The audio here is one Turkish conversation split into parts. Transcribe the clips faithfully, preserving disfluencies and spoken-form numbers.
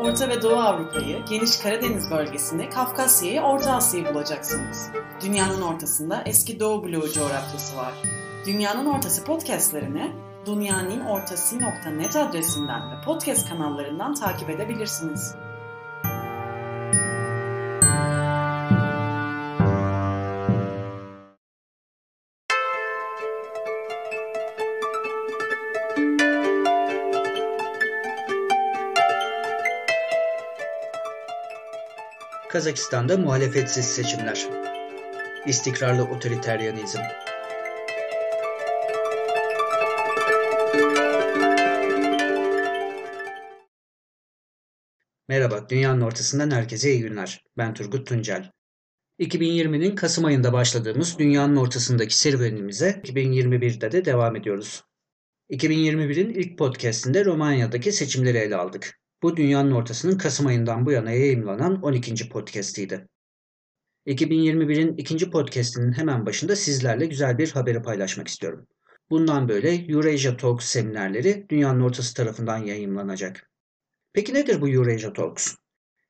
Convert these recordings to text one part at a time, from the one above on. Orta ve Doğu Avrupa'yı, Geniş Karadeniz bölgesini, Kafkasya'yı, Orta Asya'yı bulacaksınız. Dünyanın ortasında eski Doğu bloğu coğrafyası var. Dünyanın Ortası podcastlerini dünyanın ortası nokta net adresinden ve podcast kanallarından takip edebilirsiniz. Kazakistan'da muhalefetsiz seçimler. İstikrarlı otoriteryanizm. Merhaba, Dünyanın Ortası'ndan herkese iyi günler. Ben Turgut Tuncel. iki bin yirminin Kasım ayında başladığımız Dünyanın Ortası'ndaki serüvenimize iki bin yirmi birde de devam ediyoruz. iki bin yirmi birin ilk podcast'inde Romanya'daki seçimleri ele aldık. Bu Dünyanın Ortası'nın Kasım ayından bu yana yayımlanan on ikinci podcast'iydi. iki bin yirmi birin ikinci podcast'inin hemen başında sizlerle güzel bir haberi paylaşmak istiyorum. Bundan böyle Eurasia Talks seminerleri Dünyanın Ortası tarafından yayımlanacak. Peki nedir bu Eurasia Talks?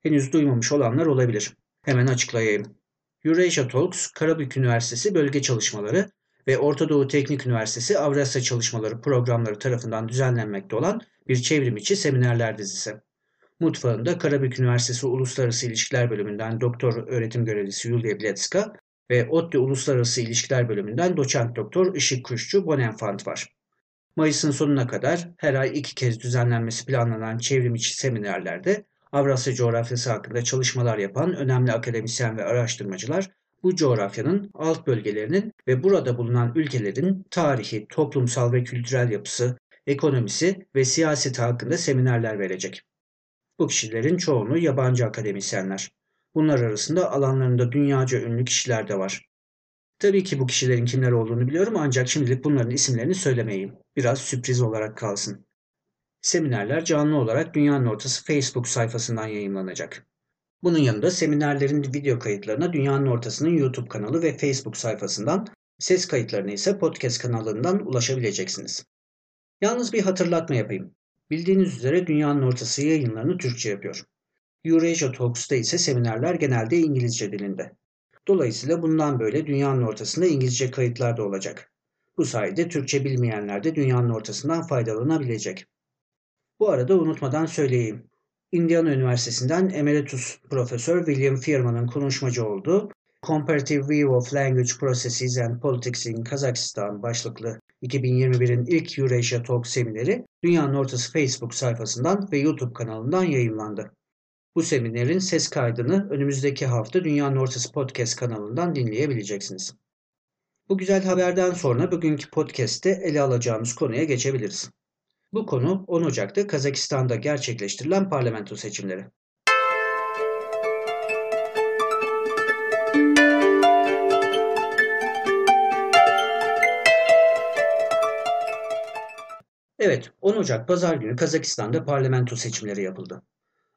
Henüz duymamış olanlar olabilir. Hemen açıklayayım. Eurasia Talks, Karabük Üniversitesi Bölge Çalışmaları ve Orta Doğu Teknik Üniversitesi Avrasya Çalışmaları programları tarafından düzenlenmekte olan bir çevrim içi seminerler dizisi. Mutfağında Karabük Üniversitesi Uluslararası İlişkiler Bölümünden doktor öğretim görevlisi Julia Bilecka ve ODTÜ Uluslararası İlişkiler Bölümünden doçent doktor Işık Kuşçu Bonenfant var. Mayıs'ın sonuna kadar her ay iki kez düzenlenmesi planlanan çevrim içi seminerlerde Avrasya coğrafyası hakkında çalışmalar yapan önemli akademisyen ve araştırmacılar bu coğrafyanın alt bölgelerinin ve burada bulunan ülkelerin tarihi, toplumsal ve kültürel yapısı, ekonomisi ve siyaseti hakkında seminerler verecek. Bu kişilerin çoğunu yabancı akademisyenler. Bunlar arasında alanlarında dünyaca ünlü kişiler de var. Tabii ki bu kişilerin kimler olduğunu biliyorum ancak şimdilik bunların isimlerini söylemeyeyim. Biraz sürpriz olarak kalsın. Seminerler canlı olarak Dünyanın Ortası Facebook sayfasından yayımlanacak. Bunun yanında seminerlerin video kayıtlarına Dünyanın Ortası'nın YouTube kanalı ve Facebook sayfasından, ses kayıtlarına ise podcast kanallarından ulaşabileceksiniz. Yalnız bir hatırlatma yapayım. Bildiğiniz üzere Dünyanın Ortası yayınlarını Türkçe yapıyor. Eurasia Talks'ta ise seminerler genelde İngilizce dilinde. Dolayısıyla bundan böyle Dünyanın Ortası'nda İngilizce kayıtlar da olacak. Bu sayede Türkçe bilmeyenler de Dünyanın Ortası'ndan faydalanabilecek. Bu arada unutmadan söyleyeyim. Indiana Üniversitesi'nden Emeritus Profesör William Fearman'ın konuşmacı olduğu Comparative View of Language Processes and Politics in Kazakhstan başlıklı iki bin yirmi birin ilk Eurasia Talk semineri Dünyanın Ortası Facebook sayfasından ve YouTube kanalından yayımlandı. Bu seminerin ses kaydını önümüzdeki hafta Dünyanın Ortası Podcast kanalından dinleyebileceksiniz. Bu güzel haberden sonra bugünkü podcast'te ele alacağımız konuya geçebiliriz. Bu konu on Ocak'ta Kazakistan'da gerçekleştirilen parlamento seçimleri. Evet, on Ocak Pazar günü Kazakistan'da parlamento seçimleri yapıldı.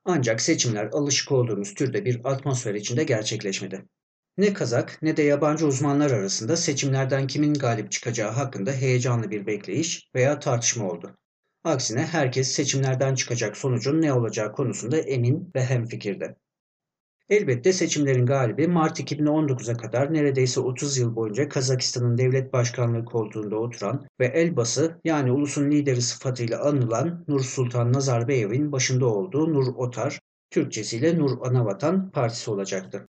Ancak seçimler alışık olduğumuz türde bir atmosfer içinde gerçekleşmedi. Ne Kazak ne de yabancı uzmanlar arasında seçimlerden kimin galip çıkacağı hakkında heyecanlı bir bekleyiş veya tartışma oldu. Aksine herkes seçimlerden çıkacak sonucun ne olacağı konusunda emin ve hemfikirdi. Elbette seçimlerin galibi Mart iki bin on dokuza kadar neredeyse otuz yıl boyunca Kazakistan'ın devlet başkanlığı koltuğunda oturan ve elbası yani ulusun lideri sıfatıyla anılan Nur Sultan Nazarbayev'in başında olduğu Nur Otan, Türkçesiyle Nur Anavatan Partisi olacaktı.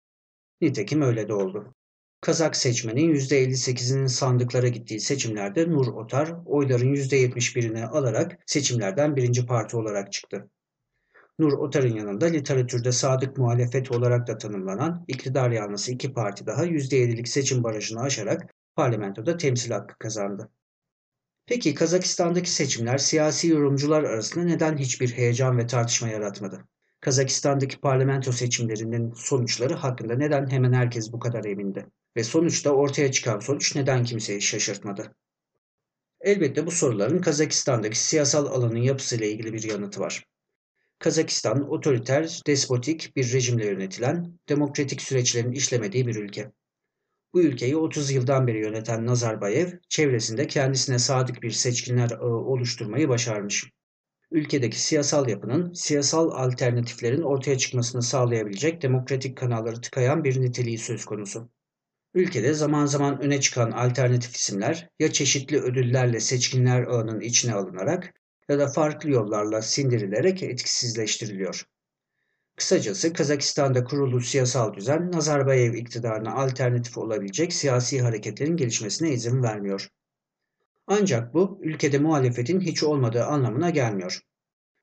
Nitekim öyle de oldu. Kazak seçmenin yüzde elli sekizinin sandıklara gittiği seçimlerde Nur Otan oyların yüzde yetmiş birini alarak seçimlerden birinci parti olarak çıktı. Nur Otan'ın yanında literatürde sadık muhalefet olarak da tanımlanan iktidar yanlısı iki parti daha yüzde yedilik seçim barajını aşarak parlamentoda temsil hakkı kazandı. Peki Kazakistan'daki seçimler siyasi yorumcular arasında neden hiçbir heyecan ve tartışma yaratmadı? Kazakistan'daki parlamento seçimlerinin sonuçları hakkında neden hemen herkes bu kadar emindi? Ve sonuçta ortaya çıkan sonuç neden kimseyi şaşırtmadı? Elbette bu soruların Kazakistan'daki siyasal alanın yapısıyla ilgili bir yanıtı var. Kazakistan, otoriter, despotik bir rejimle yönetilen, demokratik süreçlerin işlemediği bir ülke. Bu ülkeyi otuz yıldan beri yöneten Nazarbayev, çevresinde kendisine sadık bir seçkinler ağı oluşturmayı başarmış. ülkedeki siyasal yapının, siyasal alternatiflerin ortaya çıkmasını sağlayabilecek demokratik kanalları tıkayan bir niteliği söz konusu. Ülkede zaman zaman öne çıkan alternatif isimler ya çeşitli ödüllerle seçkinler ağının içine alınarak ya da farklı yollarla sindirilerek etkisizleştiriliyor. Kısacası Kazakistan'da kurulu siyasal düzen, Nazarbayev iktidarına alternatif olabilecek siyasi hareketlerin gelişmesine izin vermiyor. Ancak bu, ülkede muhalefetin hiç olmadığı anlamına gelmiyor.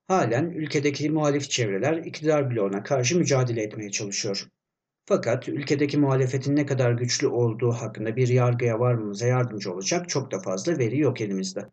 Halen ülkedeki muhalif çevreler iktidar bloğuna karşı mücadele etmeye çalışıyor. Fakat ülkedeki muhalefetin ne kadar güçlü olduğu hakkında bir yargıya varmamıza yardımcı olacak çok da fazla veri yok elimizde.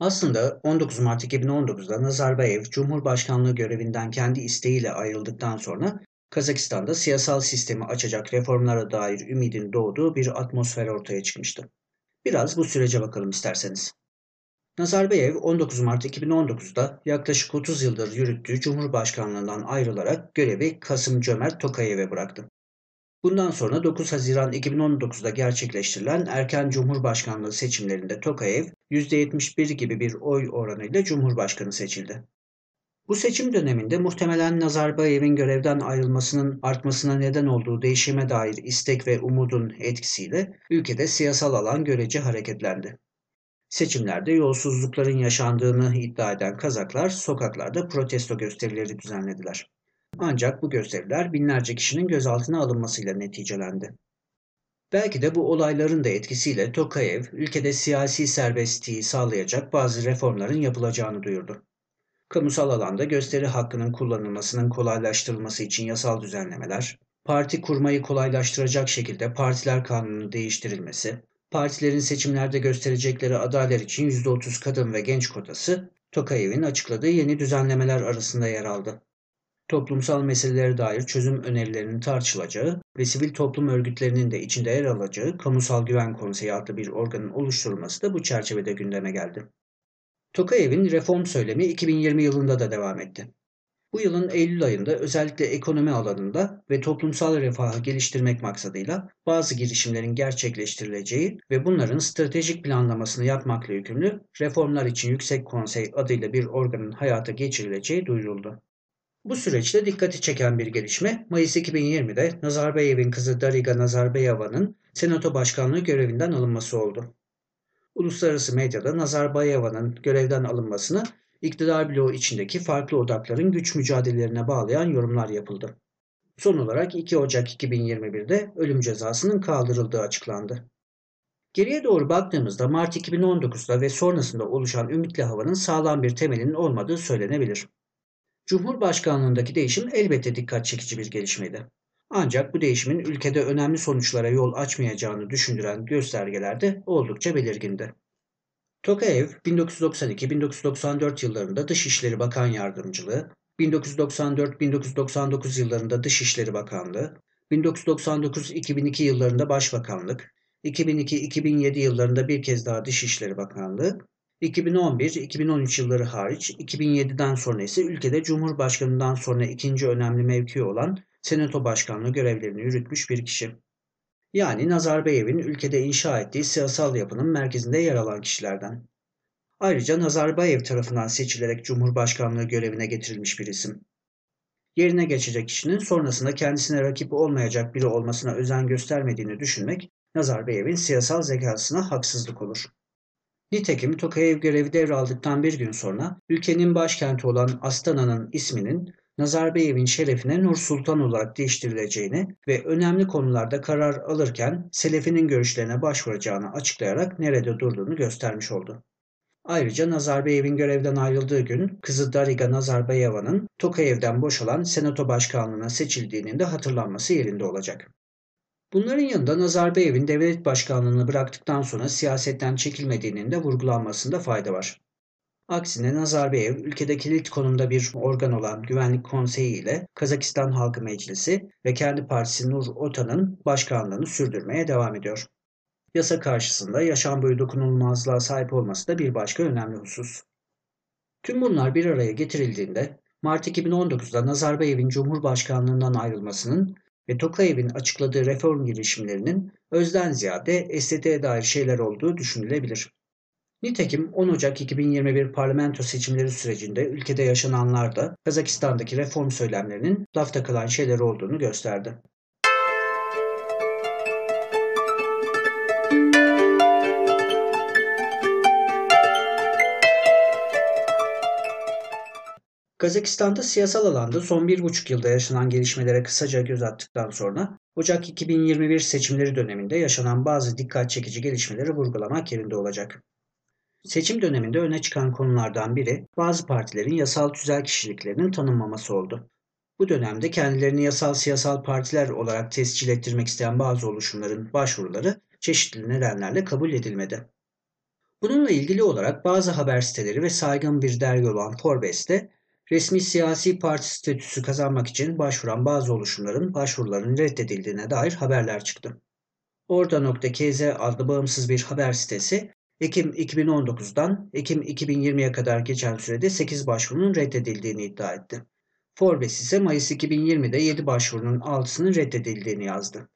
Aslında on dokuz Mart iki bin on dokuz'da Nazarbayev Cumhurbaşkanlığı görevinden kendi isteğiyle ayrıldıktan sonra Kazakistan'da siyasal sistemi açacak reformlara dair ümidin doğduğu bir atmosfer ortaya çıkmıştı. Biraz bu sürece bakalım isterseniz. Nazarbayev on dokuz Mart iki bin on dokuz'da yaklaşık otuz yıldır yürüttüğü Cumhurbaşkanlığından ayrılarak görevi Kasım-Jomart Tokayev'e bıraktı. Bundan sonra dokuz Haziran iki bin on dokuz'da gerçekleştirilen erken Cumhurbaşkanlığı seçimlerinde Tokayev yüzde yetmiş bir gibi bir oy oranıyla Cumhurbaşkanı seçildi. Bu seçim döneminde muhtemelen Nazarbayev'in görevden ayrılmasının artmasına neden olduğu değişime dair istek ve umudun etkisiyle ülkede siyasal alan görece hareketlendi. Seçimlerde yolsuzlukların yaşandığını iddia eden Kazaklar sokaklarda protesto gösterileri düzenlediler. Ancak bu gösteriler binlerce kişinin gözaltına alınmasıyla neticelendi. Belki de bu olayların da etkisiyle Tokayev, ülkede siyasi serbestliği sağlayacak bazı reformların yapılacağını duyurdu. Kamusal alanda gösteri hakkının kullanılmasının kolaylaştırılması için yasal düzenlemeler, parti kurmayı kolaylaştıracak şekilde partiler kanununun değiştirilmesi, partilerin seçimlerde gösterecekleri adaylar için yüzde otuz kadın ve genç kotası, Tokayev'in açıkladığı yeni düzenlemeler arasında yer aldı. Toplumsal meselelere dair çözüm önerilerinin tartışılacağı ve sivil toplum örgütlerinin de içinde yer alacağı Kamusal Güven Konseyi adlı bir organın oluşturulması da bu çerçevede gündeme geldi. Tokayev'in reform söylemi iki bin yirmi yılında da devam etti. Bu yılın Eylül ayında özellikle ekonomi alanında ve toplumsal refahı geliştirmek maksadıyla bazı girişimlerin gerçekleştirileceği ve bunların stratejik planlamasını yapmakla yükümlü Reformlar için Yüksek Konsey adıyla bir organın hayata geçirileceği duyuruldu. Bu süreçte dikkati çeken bir gelişme, Mayıs iki bin yirmi'de Nazarbayev'in kızı Dariga Nazarbayeva'nın Senato Başkanlığı görevinden alınması oldu. Uluslararası medyada Nazarbayeva'nın görevden alınmasını iktidar bloğu içindeki farklı odakların güç mücadelelerine bağlayan yorumlar yapıldı. Son olarak iki Ocak iki bin yirmi bir'de ölüm cezasının kaldırıldığı açıklandı. Geriye doğru baktığımızda Mart iki bin on dokuz'da ve sonrasında oluşan ümitli havanın sağlam bir temelinin olmadığı söylenebilir. Cumhurbaşkanlığındaki değişim elbette dikkat çekici bir gelişmeydi. Ancak bu değişimin ülkede önemli sonuçlara yol açmayacağını düşündüren göstergeler de oldukça belirgindi. Tokayev, bin dokuz yüz doksan iki bin dokuz yüz doksan dört yıllarında Dışişleri Bakan Yardımcılığı, bin dokuz yüz doksan dört bin dokuz yüz doksan dokuz yıllarında Dışişleri Bakanlığı, bin dokuz yüz doksan dokuz iki bin iki yıllarında Başbakanlık, iki bin iki iki bin yedi yıllarında bir kez daha Dışişleri Bakanlığı, iki bin on bir iki bin on üç yılları hariç iki bin yedi'den sonra ise ülkede Cumhurbaşkanı'ndan sonra ikinci önemli mevki olan Senato Başkanlığı görevlerini yürütmüş bir kişi. Yani Nazarbayev'in ülkede inşa ettiği siyasal yapının merkezinde yer alan kişilerden. Ayrıca Nazarbayev tarafından seçilerek Cumhurbaşkanlığı görevine getirilmiş bir isim. Yerine geçecek kişinin sonrasında kendisine rakip olmayacak biri olmasına özen göstermediğini düşünmek Nazarbayev'in siyasal zekasına haksızlık olur. Nitekim Tokayev görevi devraldıktan bir gün sonra ülkenin başkenti olan Astana'nın isminin Nazarbayev'in şerefine Nur Sultan olarak değiştirileceğini ve önemli konularda karar alırken Selefi'nin görüşlerine başvuracağını açıklayarak nerede durduğunu göstermiş oldu. Ayrıca Nazarbayev'in görevden ayrıldığı gün kızı Dariga Nazarbayeva'nın Tokayev'den boşalan Senato Başkanlığı'na seçildiğinin de hatırlanması yerinde olacak. Bunların yanında Nazarbayev'in devlet başkanlığını bıraktıktan sonra siyasetten çekilmediğinin de vurgulanmasında fayda var. Aksine Nazarbayev, ülkede kilit konumda bir organ olan Güvenlik Konseyi ile Kazakistan Halk Meclisi ve kendi partisi Nur Otan'ın başkanlığını sürdürmeye devam ediyor. Yasa karşısında yaşam boyu dokunulmazlığa sahip olması da bir başka önemli husus. Tüm bunlar bir araya getirildiğinde Mart iki bin on dokuz'da Nazarbayev'in Cumhurbaşkanlığından ayrılmasının ve Tokayev'in açıkladığı reform girişimlerinin özden ziyade estetiğe dair şeyler olduğu düşünülebilir. Nitekim on Ocak iki bin yirmi bir parlamento seçimleri sürecinde ülkede yaşananlar da Kazakistan'daki reform söylemlerinin lafta kalan şeyler olduğunu gösterdi. Kazakistan'da siyasal alanda son bir buçuk yılda yaşanan gelişmelere kısaca göz attıktan sonra Ocak iki bin yirmi bir seçimleri döneminde yaşanan bazı dikkat çekici gelişmeleri vurgulamak yerinde olacak. Seçim döneminde öne çıkan konulardan biri bazı partilerin yasal tüzel kişiliklerinin tanınmaması oldu. Bu dönemde kendilerini yasal siyasal partiler olarak tescil ettirmek isteyen bazı oluşumların başvuruları çeşitli nedenlerle kabul edilmedi. Bununla ilgili olarak bazı haber siteleri ve saygın bir dergi olan Forbes'te resmi siyasi parti statüsü kazanmak için başvuran bazı oluşumların başvurularının reddedildiğine dair haberler çıktı. Orda nokta kz adlı bağımsız bir haber sitesi, Ekim iki bin on dokuzdan Ekim iki bin yirmiye kadar geçen sürede sekiz başvurunun reddedildiğini iddia etti. Forbes ise Mayıs iki bin yirmide yedi başvurunun altısının reddedildiğini yazdı.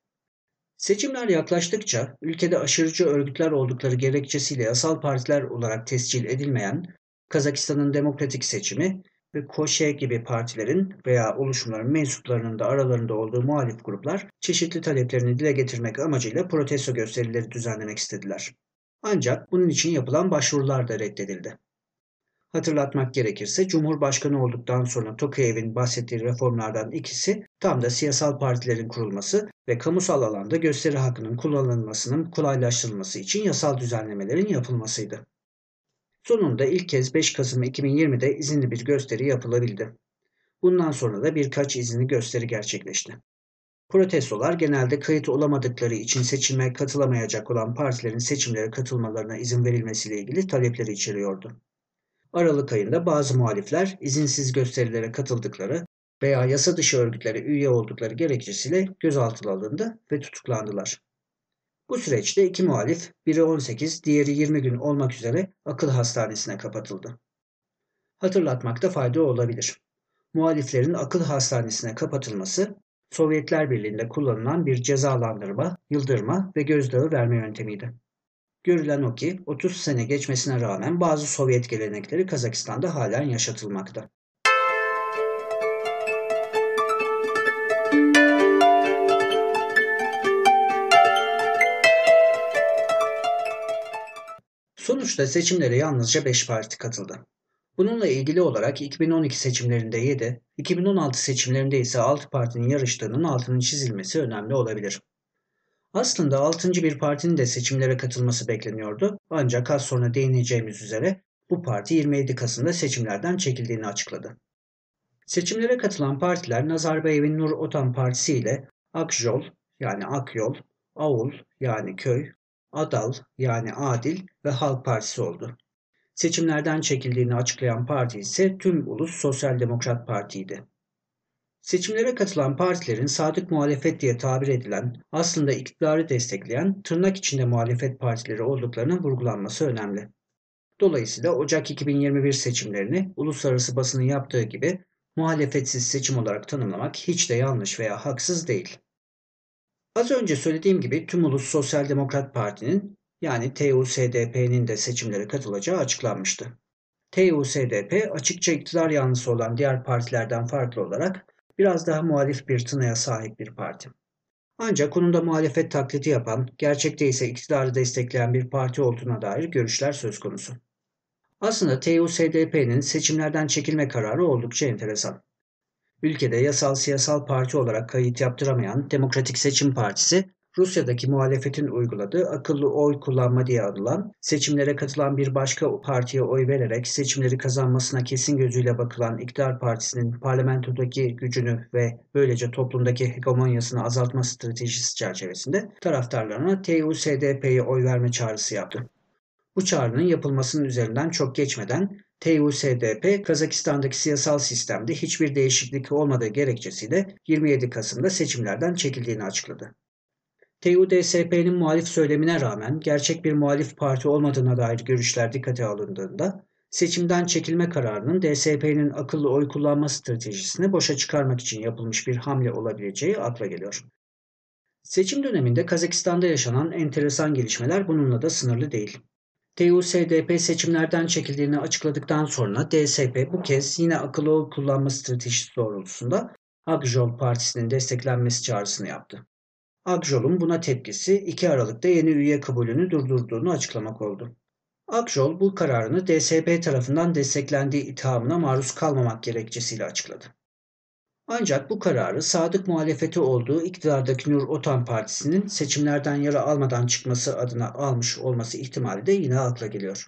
Seçimler yaklaştıkça ülkede aşırıcı örgütler oldukları gerekçesiyle yasal partiler olarak tescil edilmeyen Kazakistan'ın Demokratik Seçimi ve Koşe gibi partilerin veya oluşumların mensuplarının da aralarında olduğu muhalif gruplar çeşitli taleplerini dile getirmek amacıyla protesto gösterileri düzenlemek istediler. Ancak bunun için yapılan başvurular da reddedildi. Hatırlatmak gerekirse Cumhurbaşkanı olduktan sonra Tokayev'in bahsettiği reformlardan ikisi tam da siyasal partilerin kurulması ve kamusal alanda gösteri hakkının kullanılmasının kolaylaştırılması için yasal düzenlemelerin yapılmasıydı. Sonunda ilk kez beş Kasım iki bin yirmide izinli bir gösteri yapılabildi. Bundan sonra da birkaç izinli gösteri gerçekleşti. Protestolar genelde kayıt olamadıkları için seçime katılamayacak olan partilerin seçimlere katılmalarına izin verilmesiyle ilgili talepleri içeriyordu. Aralık ayında bazı muhalifler izinsiz gösterilere katıldıkları veya yasa dışı örgütlere üye oldukları gerekçesiyle gözaltına alındı ve tutuklandılar. Bu süreçte iki muhalif, biri on sekiz, diğeri yirmi gün olmak üzere akıl hastanesine kapatıldı. Hatırlatmakta fayda olabilir. Muhaliflerin akıl hastanesine kapatılması, Sovyetler Birliği'nde kullanılan bir cezalandırma, yıldırma ve gözdağı verme yöntemiydi. Görülen o ki otuz sene geçmesine rağmen bazı Sovyet gelenekleri Kazakistan'da halen yaşatılmakta. Sonuçta seçimlere yalnızca beş parti katıldı. Bununla ilgili olarak iki bin on iki seçimlerinde yedi, iki bin on altı seçimlerinde ise altı partinin yarıştığının altının çizilmesi önemli olabilir. Aslında altıncı bir partinin de seçimlere katılması bekleniyordu ancak az sonra değineceğimiz üzere bu parti yirmi yedi Kasım'da seçimlerden çekildiğini açıkladı. Seçimlere katılan partiler Nazarbayev'in Nur Otan Partisi ile Akjol yani Akjol, Aul yani köy, Adal yani adil ve Halk Partisi oldu. Seçimlerden çekildiğini açıklayan parti ise Tüm Ulus Sosyal Demokrat Partisi'ydi. Seçimlere katılan partilerin sadık muhalefet diye tabir edilen, aslında iktidarı destekleyen tırnak içinde muhalefet partileri olduklarının vurgulanması önemli. Dolayısıyla Ocak iki bin yirmi bir seçimlerini uluslararası basının yaptığı gibi muhalefetsiz seçim olarak tanımlamak hiç de yanlış veya haksız değil. Az önce söylediğim gibi Tüm Ulus Sosyal Demokrat Parti'nin yani T U S D P'nin de seçimlere katılacağı açıklanmıştı. T U S D P açıkça iktidar yanlısı olan diğer partilerden farklı olarak biraz daha muhalif bir tınıya sahip bir parti. Ancak konuda muhalefet taklidi yapan, gerçekte ise iktidarı destekleyen bir parti olduğuna dair görüşler söz konusu. Aslında T U S D P'nin seçimlerden çekilme kararı oldukça enteresan. Ülkede yasal siyasal parti olarak kayıt yaptıramayan Demokratik Seçim Partisi, Rusya'daki muhalefetin uyguladığı akıllı oy kullanma diye anılan, seçimlere katılan bir başka partiye oy vererek seçimleri kazanmasına kesin gözüyle bakılan iktidar partisinin parlamentodaki gücünü ve böylece toplumdaki hegemonyasını azaltma stratejisi çerçevesinde taraftarlarına T U S D P'ye oy verme çağrısı yaptı. Bu çağrının yapılmasının üzerinden çok geçmeden T U S D P, Kazakistan'daki siyasal sistemde hiçbir değişiklik olmadığı gerekçesiyle yirmi yedi Kasım'da seçimlerden çekildiğini açıkladı. T U D S P'nin muhalif söylemine rağmen gerçek bir muhalif parti olmadığına dair görüşler dikkate alındığında seçimden çekilme kararının D S P'nin akıllı oy kullanma stratejisini boşa çıkarmak için yapılmış bir hamle olabileceği akla geliyor. Seçim döneminde Kazakistan'da yaşanan enteresan gelişmeler bununla da sınırlı değil. T U S D P seçimlerden çekildiğini açıkladıktan sonra D S P bu kez yine akıllı oy kullanma stratejisi doğrultusunda Akjol Partisi'nin desteklenmesi çağrısını yaptı. Akjol'un buna tepkisi iki Aralık'ta yeni üye kabulünü durdurduğunu açıklamak oldu. Akjol bu kararını D S P tarafından desteklendiği ithamına maruz kalmamak gerekçesiyle açıkladı. Ancak bu kararı sadık muhalefeti olduğu iktidardaki Nur Otan Partisi'nin seçimlerden yara almadan çıkması adına almış olması ihtimali de yine akla geliyor.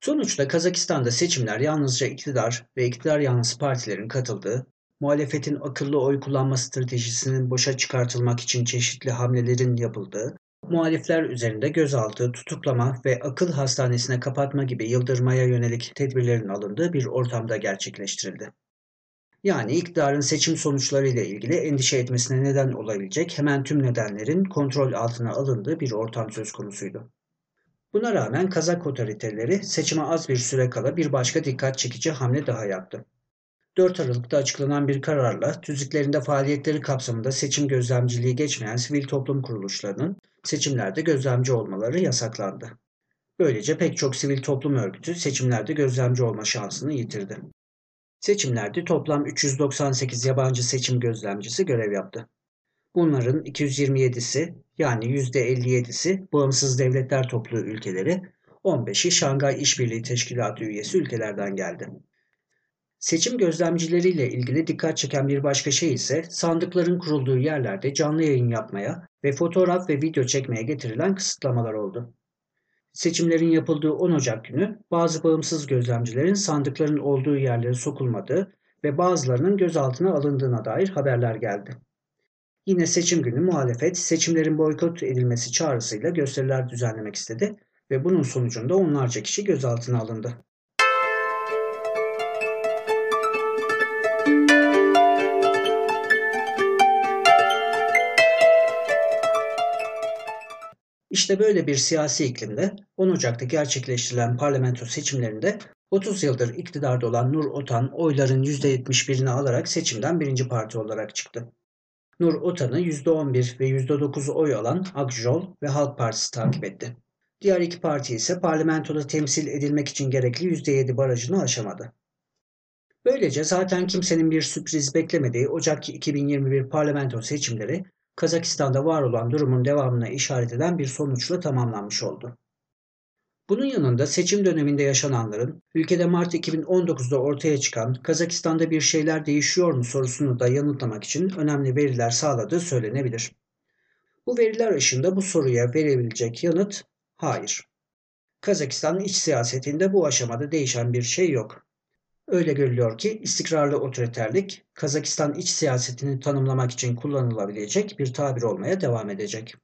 Sonuçta Kazakistan'da seçimler yalnızca iktidar ve iktidar yanlısı partilerin katıldığı, muhalefetin akıllı oy kullanma stratejisinin boşa çıkartılmak için çeşitli hamlelerin yapıldığı, muhalifler üzerinde gözaltı, tutuklama ve akıl hastanesine kapatma gibi yıldırmaya yönelik tedbirlerin alındığı bir ortamda gerçekleştirildi. Yani iktidarın seçim sonuçlarıyla ilgili endişe etmesine neden olabilecek hemen tüm nedenlerin kontrol altına alındığı bir ortam söz konusuydu. Buna rağmen Kazak otoriteleri seçime az bir süre kala bir başka dikkat çekici hamle daha yaptı. dört Aralık'ta açıklanan bir kararla tüzüklerinde faaliyetleri kapsamında seçim gözlemciliği geçmeyen sivil toplum kuruluşlarının seçimlerde gözlemci olmaları yasaklandı. Böylece pek çok sivil toplum örgütü seçimlerde gözlemci olma şansını yitirdi. Seçimlerde toplam üç yüz doksan sekiz yabancı seçim gözlemcisi görev yaptı. Bunların iki yüz yirmi yedisi yani yüzde elli yedisi bağımsız devletler topluluğu ülkeleri, on beşi Şanghay İşbirliği Teşkilatı üyesi ülkelerden geldi. Seçim gözlemcileriyle ilgili dikkat çeken bir başka şey ise sandıkların kurulduğu yerlerde canlı yayın yapmaya ve fotoğraf ve video çekmeye getirilen kısıtlamalar oldu. Seçimlerin yapıldığı on Ocak günü bazı bağımsız gözlemcilerin sandıkların olduğu yerlere sokulmadığı ve bazılarının gözaltına alındığına dair haberler geldi. Yine seçim günü muhalefet seçimlerin boykot edilmesi çağrısıyla gösteriler düzenlemek istedi ve bunun sonucunda onlarca kişi gözaltına alındı. İşte böyle bir siyasi iklimde on Ocak'ta gerçekleştirilen parlamento seçimlerinde otuz yıldır iktidarda olan Nur Otan oyların yüzde yetmiş birini alarak seçimden birinci parti olarak çıktı. Nur Otan'ı yüzde on bir ve yüzde dokuz oy alan Akjol ve Halk Partisi takip etti. Diğer iki parti ise parlamentoda temsil edilmek için gerekli yüzde yedi barajını aşamadı. Böylece zaten kimsenin bir sürpriz beklemediği Ocak iki bin yirmi bir parlamento seçimleri Kazakistan'da var olan durumun devamına işaret eden bir sonuçla tamamlanmış oldu. Bunun yanında seçim döneminde yaşananların ülkede Mart iki bin on dokuz'da ortaya çıkan Kazakistan'da bir şeyler değişiyor mu sorusunu da yanıtlamak için önemli veriler sağladığı söylenebilir. Bu veriler ışığında bu soruya verebilecek yanıt hayır. Kazakistan iç siyasetinde bu aşamada değişen bir şey yok. Öyle görülüyor ki istikrarlı otoriterlik Kazakistan iç siyasetini tanımlamak için kullanılabilecek bir tabir olmaya devam edecek.